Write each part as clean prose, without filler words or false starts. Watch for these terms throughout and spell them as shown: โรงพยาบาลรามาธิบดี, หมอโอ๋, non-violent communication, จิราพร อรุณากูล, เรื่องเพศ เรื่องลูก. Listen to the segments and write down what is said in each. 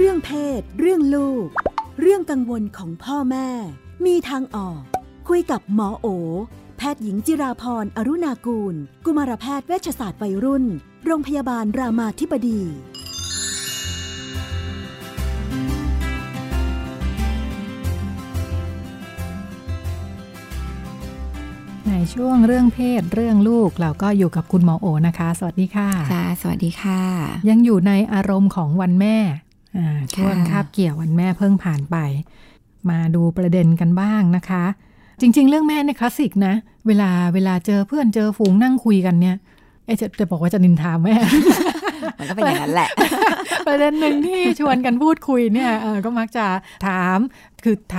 เรื่องเพศเรื่องลูกเรื่องกังวลของพ่อแม่มีทางออกคุยกับหมอโอแพทย์หญิงจิราพรอรุณากูลกุมารแพทย์เวชศาสตร์วัยรุ่นโรงพยาบาลรามาธิบดีในช่วงเรื่องเพศเรื่องลูกเราก็อยู่กับคุณหมอโอนะคะสวัสดีค่ะค่ะสวัสดีค่ะยังอยู่ในอารมณ์ของวันแม่ช่วงคาบเกี่ยววันแม่เพิ่งผ่านไปมาดูประเด็นกันบ้างนะคะจริงๆเรื่องแม่เนี่ยคลาสสิกนะเวลาเจอเพื่อนเจอฝูงนั่งคุยกันเนี่ยจะบอกว่าจะนินทาแม่ มันก็เป็นอย่างนั้นแหละ ประเด็นหนึ่งที่ชวนกันพูดคุยเนี่ยก็มักจะถา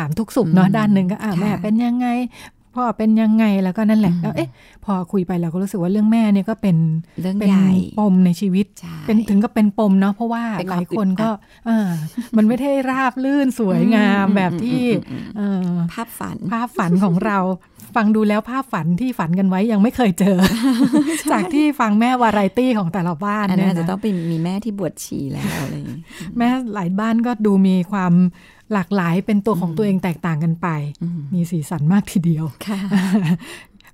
มทุกสุขเนาะด้านหนึ่งก็แม่เป็นยังไงพ่อเป็นยังไงแล้วก็นั่นแหละแล้วพอคุยไปเราก็รู้สึกว่าเรื่องแม่เนี่ยก็เป็นเรื่องใหญ่ปมในชีวิตเป็นถึงก็เป็นปมเนาะเพราะว่าหลายคนก็มันไม่ได้ราบลื่นสวยงามแบบที่ภาพฝันของเราฟังดูแล้วภาพฝันที่ฝันกันไว้ยังไม่เคยเจอ จากที่ฟังแม่วาไรตี้ของแต่ละบ้านเนี่ยจะต้องเป็นมีแม่ที่บวชชีแล้วอะไรอย่างนี้แม่หลายบ้านก็ดูมีความหลากหลายเป็นตัวของตัวเองแตกต่างกันไปมีสีสันมากทีเดียว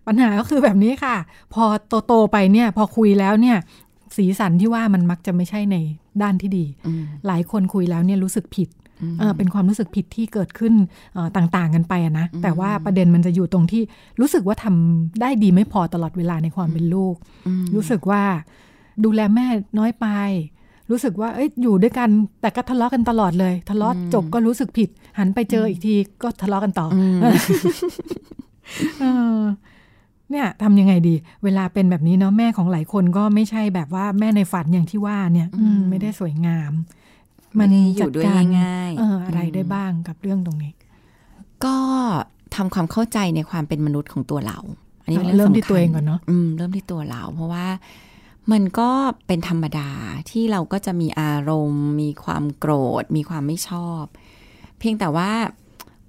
ปัญหาก็คือแบบนี้ค่ะพอโตๆไปเนี่ยพอคุยแล้วเนี่ยสีสันที่ว่ามันมักจะไม่ใช่ในด้านที่ดีหลายคนคุยแล้วเนี่ยรู้สึกผิดเป็นความรู้สึกผิดที่เกิดขึ้นต่างๆกันไปนะแต่ว่าประเด็นมันจะอยู่ตรงที่รู้สึกว่าทำได้ดีไม่พอตลอดเวลาในความเป็นลูกรู้สึกว่าดูแลแม่น้อยไปรู้สึกว่าอยู่ด้วยกันแต่ก็ทะเลาะกันตลอดเลยทะเลาะจบก็รู้สึกผิดหันไปเจออีกทีก็ทะเลาะกันต่อ เนี่ยทำยังไงดีเวลาเป็นแบบนี้เนาะแม่ของหลายคนก็ไม่ใช่แบบว่าแม่ในฝันอย่างที่ว่าเนี่ยไม่ได้สวยงามมันอยู่ด้วยง่ายอะไรได้บ้างกับเรื่องตรงนี้ก็ทำความเข้าใจในความเป็นมนุษย์ของตัวเราอันนี้เริ่มที่ตัวเองก่อนเนาะเริ่มที่ตัวเราเพราะว่ามันก็เป็นธรรมดาที่เราก็จะมีอารมณ์มีความโกรธมีความไม่ชอบเพียงแต่ว่า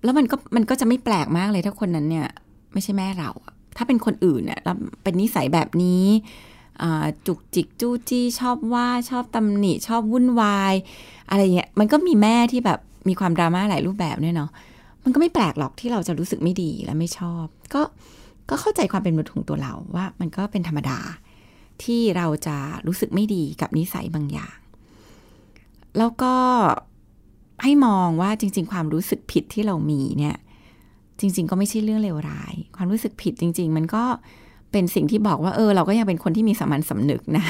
แล้วมันก็จะไม่แปลกมากเลยถ้าคนนั้นเนี่ยไม่ใช่แม่เราถ้าเป็นคนอื่นเนี่ยแล้วเป็นนิสัยแบบนี้จุกจิกจู้จี้ชอบว่าชอบตำหนิชอบวุ่นวายอะไรเงี้ยมันก็มีแม่ที่แบบมีความดราม่าหลายรูปแบบเนี่ยเนาะมันก็ไม่แปลกหรอกที่เราจะรู้สึกไม่ดีและไม่ชอบก็เข้าใจความเป็นมนุษย์ของตัวเราว่ามันก็เป็นธรรมดาที่เราจะรู้สึกไม่ดีกับนิสัยบางอย่างแล้วก็ให้มองว่าจริงๆความรู้สึกผิดที่เรามีเนี่ยจริงๆก็ไม่ใช่เรื่องเลวร้ายความรู้สึกผิดจริงๆมันก็เป็นสิ่งที่บอกว่าเราก็ยังเป็นคนที่มีสามัญสำนึกนะ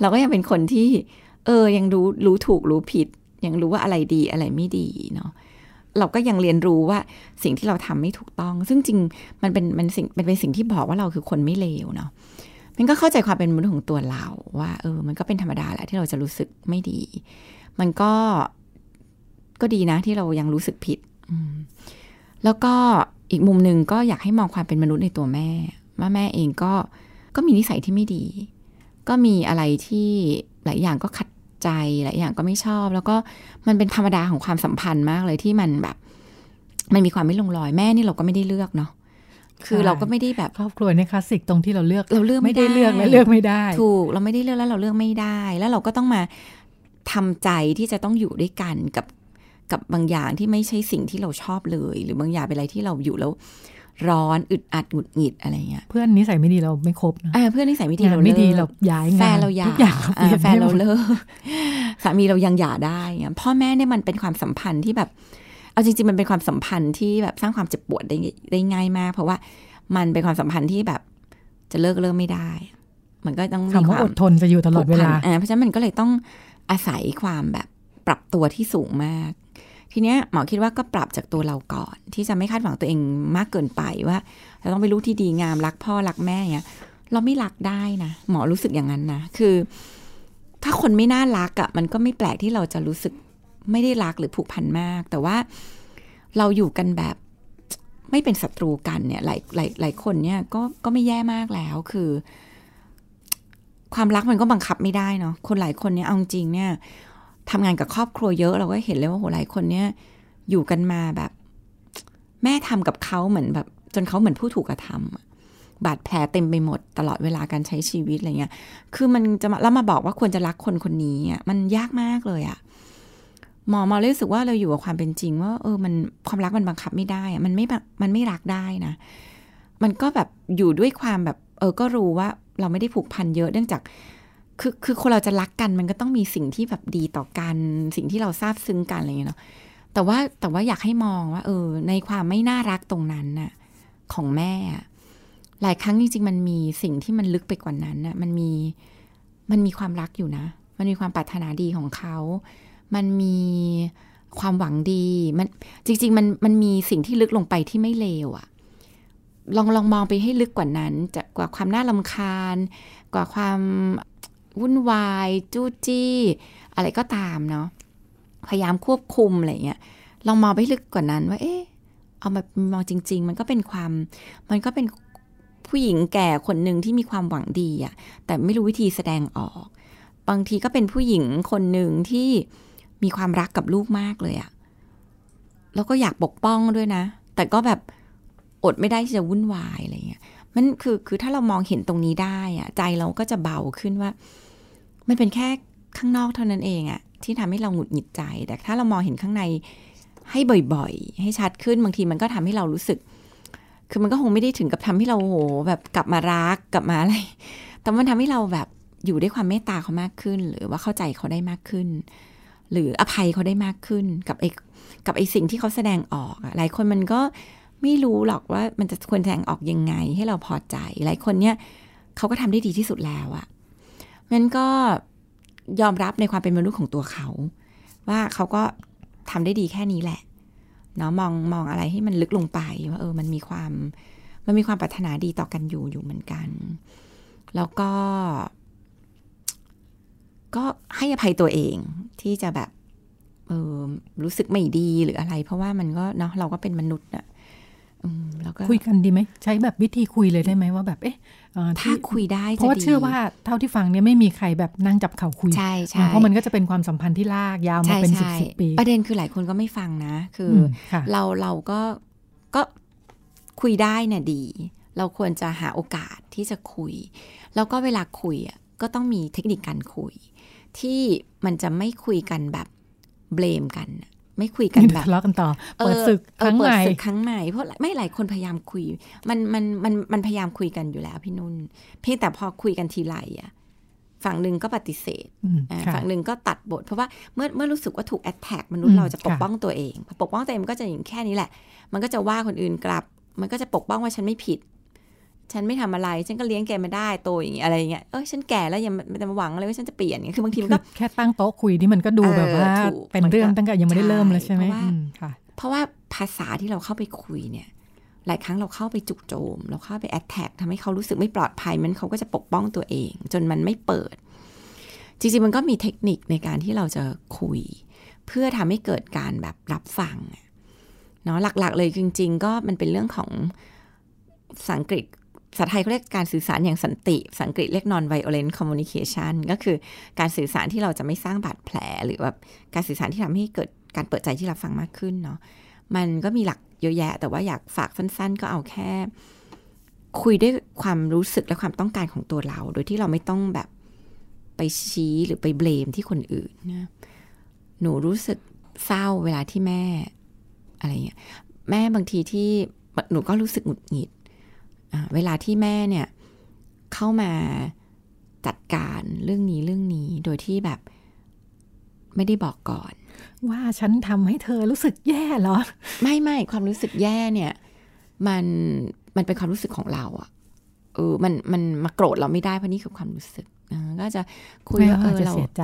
เราก็ยังเป็นคนที่ยังรู้ถูกรู้ผิดยังรู้ว่าอะไรดีอะไรไม่ดีเนาะเราก็ยังเรียนรู้ว่าสิ่งที่เราทำไม่ถูกต้องซึ่งจริงมันเป็นสิ่งที่บอกว่าเราคือคนไม่เลวเนาะมันก็เข้าใจความเป็นมนุษย์ของตัวเราว่ามันก็เป็นธรรมดาแหละที่เราจะรู้สึกไม่ดีมันก็ดีนะที่เรายังรู้สึกผิดแล้วก็อีกมุมนึงก็อยากให้มองความเป็นมนุษย์ในตัวแม่ว่าแม่เองก็มีนิสัยที่ไม่ดีก็มีอะไรที่หลายอย่างก็ขัดใจหลายอย่างก็ไม่ชอบแล้วก็มันเป็นธรรมดาของความสัมพันธ์มากเลยที่มันแบบมันมีความไม่ลงรอยแม่นี่เราก็ไม่ได้เลือกเนาะคือเราก็ไม่ได้แบบครอบครัวในคลาสสิกตรงที่เราเลือกไม่ได้เลือกและเลือกไม่ได้ถูกเราไม่ได้เลือกแล้วเราเลือกไม่ได้แล้วเราก็ต้องมาทำใจที่จะต้องอยู่ด้วยกันกับบางอย่างที่ไม่ใช่สิ่งที่เราชอบเลยหรือบางอย่างเป็นอะไรที่เราอยู่แล้วร้อนอึดอัดหงุดหงิดอะไรเงี้ยเพื่อนนิสัยไม่ดีเราไม่คบนะเพื่อนนิสัยไม่ดีเราไม่ดีเราย้ายงานแฟนเราย้ายแฟนเราเลิกสามีเรายังหย่าได้พ่อแม่เนี่ยมันเป็นความสัมพันธ์ที่แบบเอาจริงๆมันเป็นความสัมพันธ์ที่แบบสร้างความเจ็บปวดได้ง่ายมากเพราะว่ามันเป็นความสัมพันธ์ที่แบบจะเลิกไม่ได้มันก็ต้องมีความอดทนจะอยู่ตลอดเวลาเพราะฉะนั้นมันก็เลยต้องอาศัยความแบบปรับตัวที่สูงมากทีเนี้ยหมอคิดว่าก็ปรับจากตัวเราก่อนที่จะไม่คาดหวังตัวเองมากเกินไปว่าเราต้องเป็นลูกที่ดีงามรักพ่อรักแม่เนี่ยเราไม่รักได้นะหมอรู้สึกอย่างนั้นนะคือถ้าคนไม่น่ารักอ่ะมันก็ไม่แปลกที่เราจะรู้สึกไม่ได้รักหรือผูกพันมากแต่ว่าเราอยู่กันแบบไม่เป็นศัตรูกันเนี่ยหลายคนเนี่ยก็ไม่แย่มากแล้วคือความรักมันก็บังคับไม่ได้เนาะคนหลายคนเนี่ยเอาจริงเนี่ยทำงานกับครอบครัวเยอะเราก็เห็นเลยว่าโหหลายคนเนี่ยอยู่กันมาแบบแม่ทำกับเขาเหมือนแบบจนเขาเหมือนผู้ถูกกระทำบาดแผลเต็มไปหมดตลอดเวลาการใช้ชีวิตอะไรเงี้ยคือมันจะแล้วมาบอกว่าควรจะรักคนคนนี้อ่ะมันยากมากเลยอ่ะ หมอรู้สึกว่าเราอยู่กับความเป็นจริงว่ามันความรักมันบังคับไม่ได้มันไม่รักได้นะมันก็แบบอยู่ด้วยความแบบก็รู้ว่าเราไม่ได้ผูกพันเยอะเนื่องจากคือคนเราจะรักกันมันก็ต้องมีสิ่งที่แบบดีต่อกันสิ่งที่เราซาบซึ้งกันอะไรอย่างเงี้ยเนาะแต่ว่าอยากให้มองว่าในความไม่น่ารักตรงนั้นน่ะของแม่หลายครั้งจริงๆมันมีสิ่งที่มันลึกไปกว่านั้นน่ะมันมีความรักอยู่นะมันมีความปรารถนาดีของเขามันมีความหวังดีมันจริงๆมันมีสิ่งที่ลึกลงไปที่ไม่เลวอ่ะลองมองไปให้ลึกกว่านั้นจะกว่าความน่ารำคาญกว่าความวุ่นวายจู้จี้อะไรก็ตามเนาะพยายามควบคุมอะไรเงี้ยลองมองไปลึกกว่านั้นว่าเอามามองจริงๆมันก็เป็นผู้หญิงแก่คนหนึ่งที่มีความหวังดีอ่ะแต่ไม่รู้วิธีแสดงออกบางทีก็เป็นผู้หญิงคนหนึ่งที่มีความรักกับลูกมากเลยอ่ะแล้วก็อยากปกป้องด้วยนะแต่ก็แบบอดไม่ได้ที่จะวุ่นวายอะไรเงี้ยมันคือถ้าเรามองเห็นตรงนี้ได้อ่ะใจเราก็จะเบาขึ้นว่ามันเป็นแค่ข้างนอกเท่านั้นเองอ่ะที่ทำให้เราหงุดหงิดใจแต่ถ้าเรามองเห็นข้างในให้บ่อยๆให้ชัดขึ้นบางทีมันก็ทำให้เรารู้สึกคือมันก็คงไม่ได้ถึงกับทำให้เราโหแบบกลับมารักกลับมาอะไรแต่มันทำให้เราแบบอยู่ด้วยความเมตตาเขามากขึ้นหรือว่าเข้าใจเขาได้มากขึ้นหรืออภัยเขาได้มากขึ้นกับไอ้สิ่งที่เขาแสดงออกหลายคนมันก็ไม่รู้หรอกว่ามันจะควรแสดงออกยังไงให้เราพอใจหลายคนเนี่ยเขาก็ทำได้ดีที่สุดแล้วอ่ะงั้นก็ยอมรับในความเป็นมนุษย์ของตัวเขาว่าเขาก็ทำได้ดีแค่นี้แหละเนาะมองอะไรให้มันลึกลงไปว่ามันมีความปรารถนาดีต่อกันอยู่เหมือนกันแล้วก็ให้อภัยตัวเองที่จะแบบรู้สึกไม่ดีหรืออะไรเพราะว่ามันก็เนาะเราก็เป็นมนุษย์นะแล้วก็คุยกันดีไหมใช้แบบวิธีคุยเลยได้ไหมว่าแบบถ้าคุยได้เพราะว่าเชื่อว่าเท่าที่ฟังเนี่ยไม่มีใครแบบนั่งจับเข่าคุยใช่ใช่เพราะมันก็จะเป็นความสัมพันธ์ที่ลากยาวมาเป็น10ปีประเด็นคือหลายคนก็ไม่ฟังนะคือเราก็คุยได้เนี่ยดีเราควรจะหาโอกาสที่จะคุยแล้วก็เวลาคุยอ่ะก็ต้องมีเทคนิคการคุยที่มันจะไม่คุยกันแบบเบลมกันไม่คุยกันแบบทะเลาะกันต่อเปิดศึกครั้งใหม่เพราะไม่หลายคนพยายามคุยมันพยายามคุยกันอยู่แล้วพี่นุ่นเพียงแต่พอคุยกันทีไรอ่ะฝั่งหนึ่งก็ปฏิเสธฝั่งหนึ่งก็ตัดบทเพราะว่าเมื่อรู้สึกว่าถูกแอทแทกมนุษย์เราจะปกป้องตัวเองพอปกป้องตัวเองก็จะอย่างแค่นี้แหละมันก็จะว่าคนอื่นกลับมันก็จะปกป้องว่าฉันไม่ผิดฉันไม่ทำอะไรฉันก็เลี้ยงแกมาได้โตอย่างเงี้ยอะไรอย่างเงี้ยฉันแก่แล้วยังจะมาหวังอะไรว่าฉันจะเปลี่ยนคือบางทีมันก็แค่ตั้งโต๊ะคุยนี่มันก็ดูแบบว่าเป็นเรื่องตั้งแต่ยังไม่ได้เริ่มเลยใช่ไหมเพราะว่าภาษาที่เราเข้าไปคุยเนี่ยหลายครั้งเราเข้าไปจุกโจมเราเข้าไปแอทแทกทำให้เขารู้สึกไม่ปลอดภัยมันเขาก็จะปกป้องตัวเองจนมันไม่เปิดจริงๆมันก็มีเทคนิคในการที่เราจะคุยเพื่อทำให้เกิดการแบบรับฟังเนาะหลักๆเลยจริงๆก็มันเป็นเรื่องของภาษาอังกฤษภาษาไทยเขาเรียกการสื่อสารอย่างสันติภาษาอังกฤษเรียก non-violent communication ก็คือการสื่อสารที่เราจะไม่สร้างบาดแผลหรือแบบการสื่อสารที่ทำให้เกิดการเปิดใจที่รับฟังมากขึ้นเนาะมันก็มีหลักเยอะแยะแต่ว่าอยากฝากสั้นๆก็เอาแค่คุยด้วยความรู้สึกและความต้องการของตัวเราโดยที่เราไม่ต้องแบบไปชี้หรือไปเบลมที่คนอื่นนะหนูรู้สึกเศร้าเวลาที่แม่อะไรเงี้ยแม่บางทีที่หนูก็รู้สึกหงุดหงิดเวลาที่แม่เนี่ยเข้ามาจัดการเรื่องนี้โดยที่แบบไม่ได้บอกก่อนว่าฉันทำให้เธอรู้สึกแย่เหรอไม่ความรู้สึกแย่เนี่ยมันเป็นความรู้สึกของเราอ่ะมันมาโกรธเราไม่ได้เพราะนี่คือความรู้สึกก็จะคุยว่าเราเสียใจ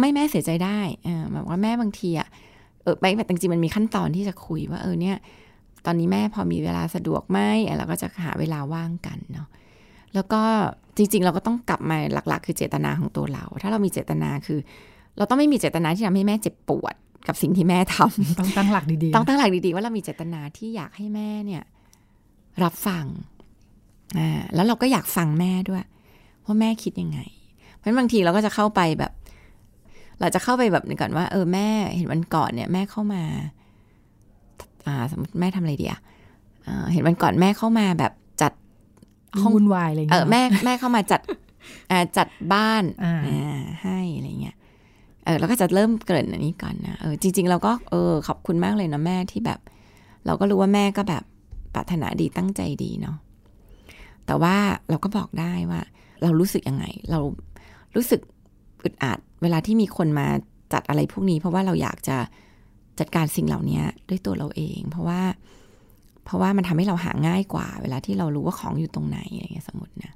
ไม่แม่เสียใจได้แบบว่าแม่บางทีอ่ะแบบจริงๆมันมีขั้นตอนที่จะคุยว่าเนี่ยตอนนี้แม่พอมีเวลาสะดวกไหมเราก็จะหาเวลาว่างกันเนาะแล้วก็จริงๆเราก็ต้องกลับมาหลักๆคือเจตนาของตัวเราถ้าเรามีเจตนาคือเราต้องไม่มีเจตนาที่ทำให้แม่เจ็บปวดกับสิ่งที่แม่ทำต้องตั้งหลักดีๆต้องตั้งหลักดีๆว่าเรามีเจตนาที่อยากให้แม่เนี่ยรับฟังแล้วเราก็อยากฟังแม่ด้วยว่าแม่คิดยังไงเพราะบางทีเราก็จะเข้าไปแบบเราจะเข้าไปแบบนี้ก่อนว่าแม่เห็นวันก่อนเนี่ยแม่เข้ามาสมมติแม่ทำอะไรดีอ่ะเห็นวันก่อนแม่เข้ามาแบบจัดห้องวุ่นวายอะไรอย่างเงี้ยแม่เข้ามาจัดบ้านให้อะไรเงี้ย เราก็จะเริ่มเกริ่นอันนี้ก่อนนะจริงๆเราก็ขอบคุณมากเลยนะแม่ที่แบบเราก็รู้ว่าแม่ก็แบบปรารถนาดีตั้งใจดีเนาะแต่ว่าเราก็บอกได้ว่าเรารู้สึกยังไงเรารู้สึกอึดอัดเวลาที่มีคนมาจัดอะไรพวกนี้เพราะว่าเราอยากจะจัดการสิ่งเหล่านี้ด้วยตัวเราเองเพราะว่ามันทำให้เราหาง่ายกว่าเวลาที่เรารู้ว่าของอยู่ตรงไหนอะไรเงี้ยสมมตินะ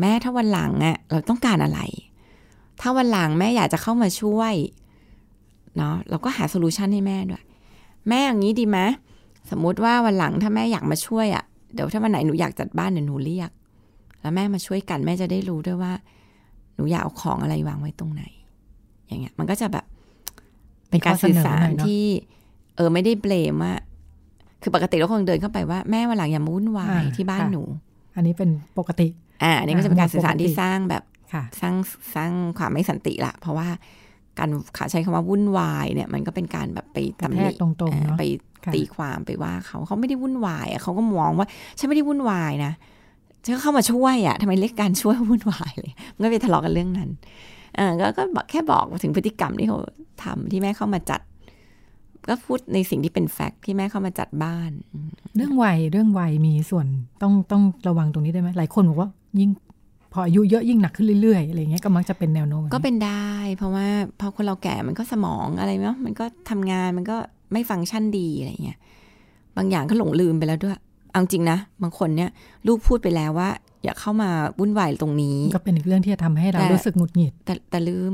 แม่ถ้าวันหลังอะเราต้องการอะไรถ้าวันหลังแม่อยากจะเข้ามาช่วยเนาะเราก็หาโซลูชันให้แม่ด้วยแม่อย่างนี้ดีไหมสมมติว่าวันหลังถ้าแม่อยากมาช่วยอะเดี๋ยวถ้าวันไหนหนูอยากจัดบ้านเดี๋ยวหนูเรียกแล้วแม่มาช่วยกันแม่จะได้รู้ด้วยว่าหนูอยากเอาของอะไรวางไว้ตรงไหนอย่างเงี้ยมันก็จะแบบเป็นการสื่อสารที่ไม่ได้เบลมว่าคือปกติเราคงเดินเข้าไปว่าแม่วันหลังอย่ามุ่นวายที่บ้านหนูอันนี้เป็นปกติอันนี้ก็จะเป็นการสื่อสารที่สร้างแบบสร้างความไม่สันติละเพราะว่าการใช้คำว่าวุ่นวายเนี่ยมันก็เป็นการแบบไปตำหนิไปตีความไปว่าเขาไม่ได้วุ่นวายเขาก็มองว่าฉันไม่ได้วุ่นวายนะฉันก็เข้ามาช่วยทำไมเรียกการช่วยวุ่นวายเลยมันก็ไปทะเลาะกันเรื่องนั้นก็แค่บอกถึงพฤติกรรมที่เขาทำที่แม่เข้ามาจัดก็พูดในสิ่งที่เป็นแฟกต์ที่แม่เข้ามาจัดบ้านเรื่องวัยมีส่วนต้องระวังตรงนี้ได้ไหมหลายคนบอกว่ายิ่งพออายุเยอะยิ่งหนักขึ้นเรื่อยๆอะไรเงี้ยก็มักจะเป็นแนวโน้มก็เป็นได้เพราะว่าพอคนเราแก่มันก็สมองอะไรเนาะมันก็ทำงานมันก็ไม่ฟังก์ชันดีอะไรเงี้ยบางอย่างก็หลงลืมไปแล้วด้วยเอาจริงนะบางคนเนี่ยลูกพูดไปแล้วว่าอย่าเข้ามาวุ่นวายตรงนี้ก็เป็นอีกเรื่องที่จะทำให้เรารู้สึกหงุดหงิดแต่ลืม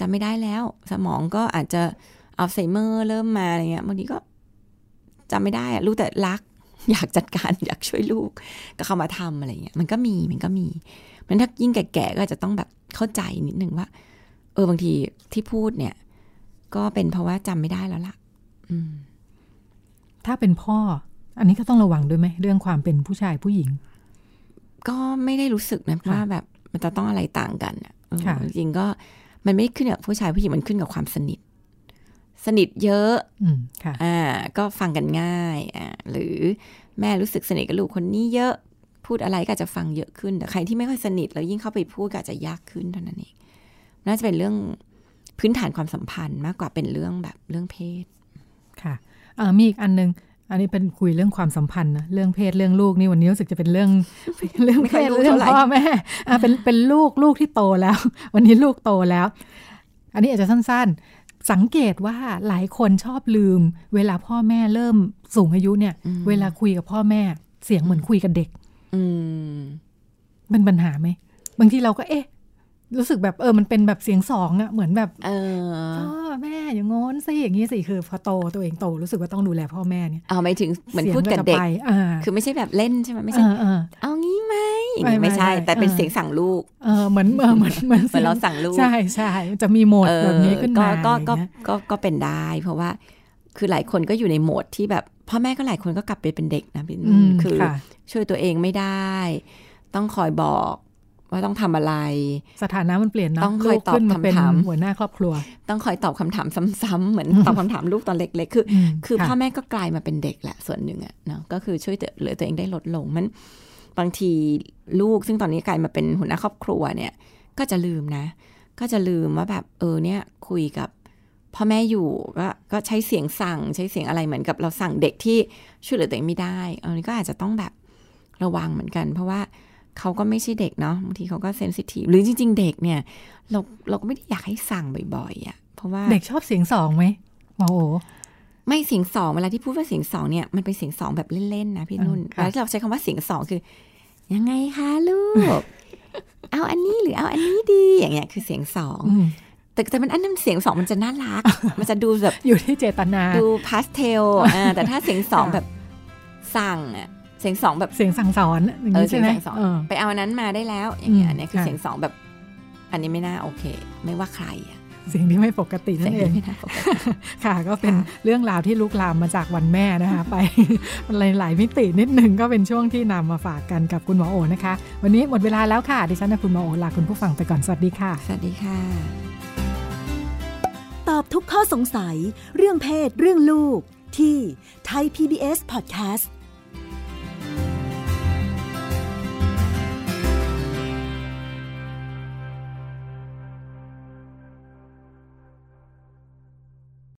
จำไม่ได้แล้วสมองก็อาจจะอัลไซเมอร์เริ่มมาอะไรเงี้ยบางทีก็จำไม่ได้รู้แต่รักอยากจัดการอยากช่วยลูกก็เข้ามาทำอะไรเงี้ยมันก็มีมันถ้ายิ่งแก่ๆก็จะต้องแบบเข้าใจนิดนึงว่าบางทีที่พูดเนี่ยก็เป็นเพราะว่าจำไม่ได้แล้วล่ะถ้าเป็นพ่ออันนี้ก็ต้องระวังด้วยไหมเรื่องความเป็นผู้ชายผู้หญิงก็ไม่ได้รู้สึกนะว่าแบบมันจะต้องอะไรต่างกันอ่ะจริงๆก็มันไม่ได้ขึ้นกับผู้ชายผู้หญิงมันขึ้นกับความสนิทเยอะก็ฟังกันง่ายหรือแม่รู้สึกสนิทกับลูกคนนี้เยอะพูดอะไรก็จะฟังเยอะขึ้นแต่ใครที่ไม่ค่อยสนิทแล้วยิ่งเข้าไปพูดก็จะยากขึ้นเท่านั้นเองน่าจะเป็นเรื่องพื้นฐานความสัมพันธ์มากกว่าเป็นเรื่องแบบเรื่องเพศค่ะมีอีกอันนึงอันนี้เป็นคุยเรื่องความสัมพันธ์นะเรื่องเพศเรื่องลูกนี่วันนี้รู้สึกจะเป็นเรื่องเพศเรื่องพ่อแม่เป็นลูกที่โตแล้ววันนี้ลูกโตแล้วอันนี้อาจจะสั้นๆสังเกตว่าหลายคนชอบลืมเวลาพ่อแม่เริ่มสูงอายุเนี่ยเวลาคุยกับพ่อแม่เสียงเหมือนคุยกับเด็กเป็นปัญหาไหมบางทีเราก็รู้สึกแบบมันเป็นแบบเสียงสองอะเหมือนแบบพ่อแม่อย่างงอนสิอย่างนี้สิคือพอโตตัวเองโตรู้สึกว่าต้องดูแลพ่อแม่เนี่ยไม่ถึงเหมือนพูดกับเด็กคือไม่ใช่แบบเล่นใช่ไหมไม่ใช่เอางี้ไหมอย่างนี้ไม่ใช่แต่เป็นเสียงสั่งลูกเหมือนเราสั่งลูกใช่ใช่จะมีโหมดแบบนี้ขึ้นมาก็เป็นได้เพราะว่าคือหลายคนก็อยู่ในโหมดที่แบบพ่อแม่ก็หลายคนก็กลับไปเป็นเด็กนะคือช่วยตัวเองไม่ได้ต้องคอยบอกว่าต้องทำอะไรสถานะมันเปลี่ยนเนาะต้องคอยตอบคำถามหัวหน้าครอบครัวต้องคอยตอบคำถามซ้ำๆเหมือนตอบคำถามลูกตอนเล็กๆคือพ่อแม่ก็กลายมาเป็นเด็กแหละส่วนหนึ่งอะเนาะก็คือช่วยเหลือตัวเองได้ลดลงมันบางทีลูกซึ่งตอนนี้กลายมาเป็นหัวหน้าครอบครัวเนี่ยก็จะลืมว่าแบบเนี่ยคุยกับพ่อแม่อยู่ก็ใช้เสียงสั่งใช้เสียงอะไรเหมือนกับเราสั่งเด็กที่ช่วยเหลือตัวเองไม่ได้อันนี้ก็อาจจะต้องแบบระวังเหมือนกันเพราะว่าเขาก็ไม่ใช่เด็กเนาะบางทีเขาก็เซนซิทีฟหรือจริงๆเด็กเนี่ยเราก็ไม่ได้อยากให้สั่งบ่อยๆอ่ะเพราะว่าเด็กชอบเสียงสองไหมโอ้โหไม่เสียงสองเวลาที่พูดว่าเสียงสองเนี่ยมันเป็นเสียงสองแบบเล่นๆนะพี่นุ่นแล้วที่เราใช้คำว่าเสียงสองคือยังไงคะลูก เอาอันนี้หรือเอาอันนี้ดีอย่างเงี้ยคือเสียงสองแต่มันอันนั้นเสียงสองมันจะน่ารัก มันจะดูแบบอยู่ที่เจตนาดูพาสเทลแต่ถ้าเสียงสองแบบสั่งอ่ะเสียงสองแบบเสียงสั่งสอนอย่างนี้ใช่ไหมไปเอาอันนั้นมาได้แล้วอย่างเงี้ยเนี่ยคือเสียงสองแบบอันนี้ไม่น่าโอเคไม่ว่าใครอ่ะเสียงที่ไม่ปกตินั่นเองค่ะก็เป็นเรื่องราวที่ลุกลามมาจากวันแม่นะคะไปมันหลายมิตินิดนึงก็เป็นช่วงที่นำมาฝากกันกับคุณหมอโอนะคะวันนี้หมดเวลาแล้วค่ะดิฉันและคุณหมอโอลาคุณผู้ฟังไปก่อนสวัสดีค่ะสวัสดีค่ะตอบทุกข้อสงสัยเรื่องเพศเรื่องลูกที่ไทย PBS Podcast